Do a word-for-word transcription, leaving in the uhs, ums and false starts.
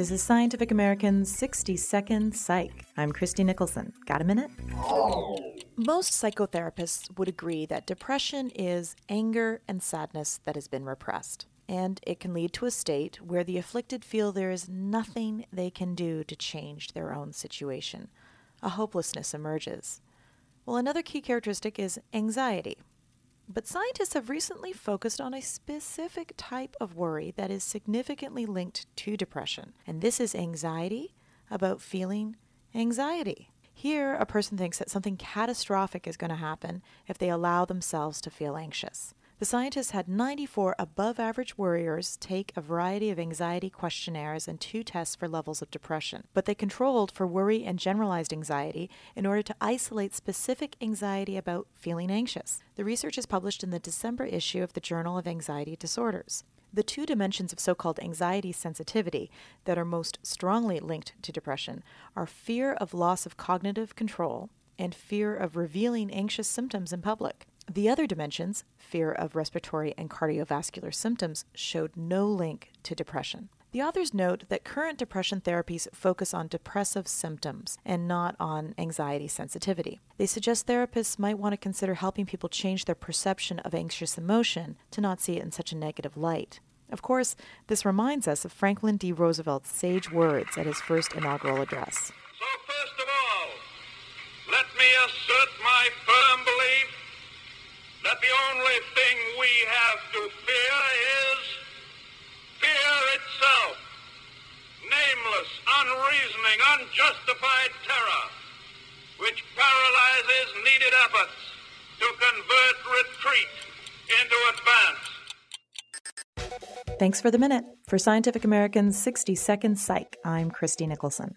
This is Scientific American's sixty second Psych. I'm Christie Nicholson. Got a minute? Most psychotherapists would agree that depression is anger and sadness that has been repressed. And it can lead to a state where the afflicted feel there is nothing they can do to change their own situation. A hopelessness emerges. Well, another key characteristic is anxiety. But scientists have recently focused on a specific type of worry that is significantly linked to depression. And this is anxiety about feeling anxiety. Here, a person thinks that something catastrophic is going to happen if they allow themselves to feel anxious. The scientists had ninety-four above-average worriers take a variety of anxiety questionnaires and two tests for levels of depression, but they controlled for worry and generalized anxiety in order to isolate specific anxiety about feeling anxious. The research is published in the December issue of the Journal of Anxiety Disorders. The two dimensions of so-called anxiety sensitivity that are most strongly linked to depression are fear of loss of cognitive control and fear of revealing anxious symptoms in public. The other dimensions, fear of respiratory and cardiovascular symptoms, showed no link to depression. The authors note that current depression therapies focus on depressive symptoms and not on anxiety sensitivity. They suggest therapists might want to consider helping people change their perception of anxious emotion to not see it in such a negative light. Of course, this reminds us of Franklin D. Roosevelt's sage words at his first inaugural address. So first of all, let me assert my firm belief that the only thing we have to fear is fear itself. Nameless, unreasoning, unjustified terror, which paralyzes needed efforts to convert retreat into advance. Thanks for the minute. For Scientific American's sixty second Psych, I'm Christie Nicholson.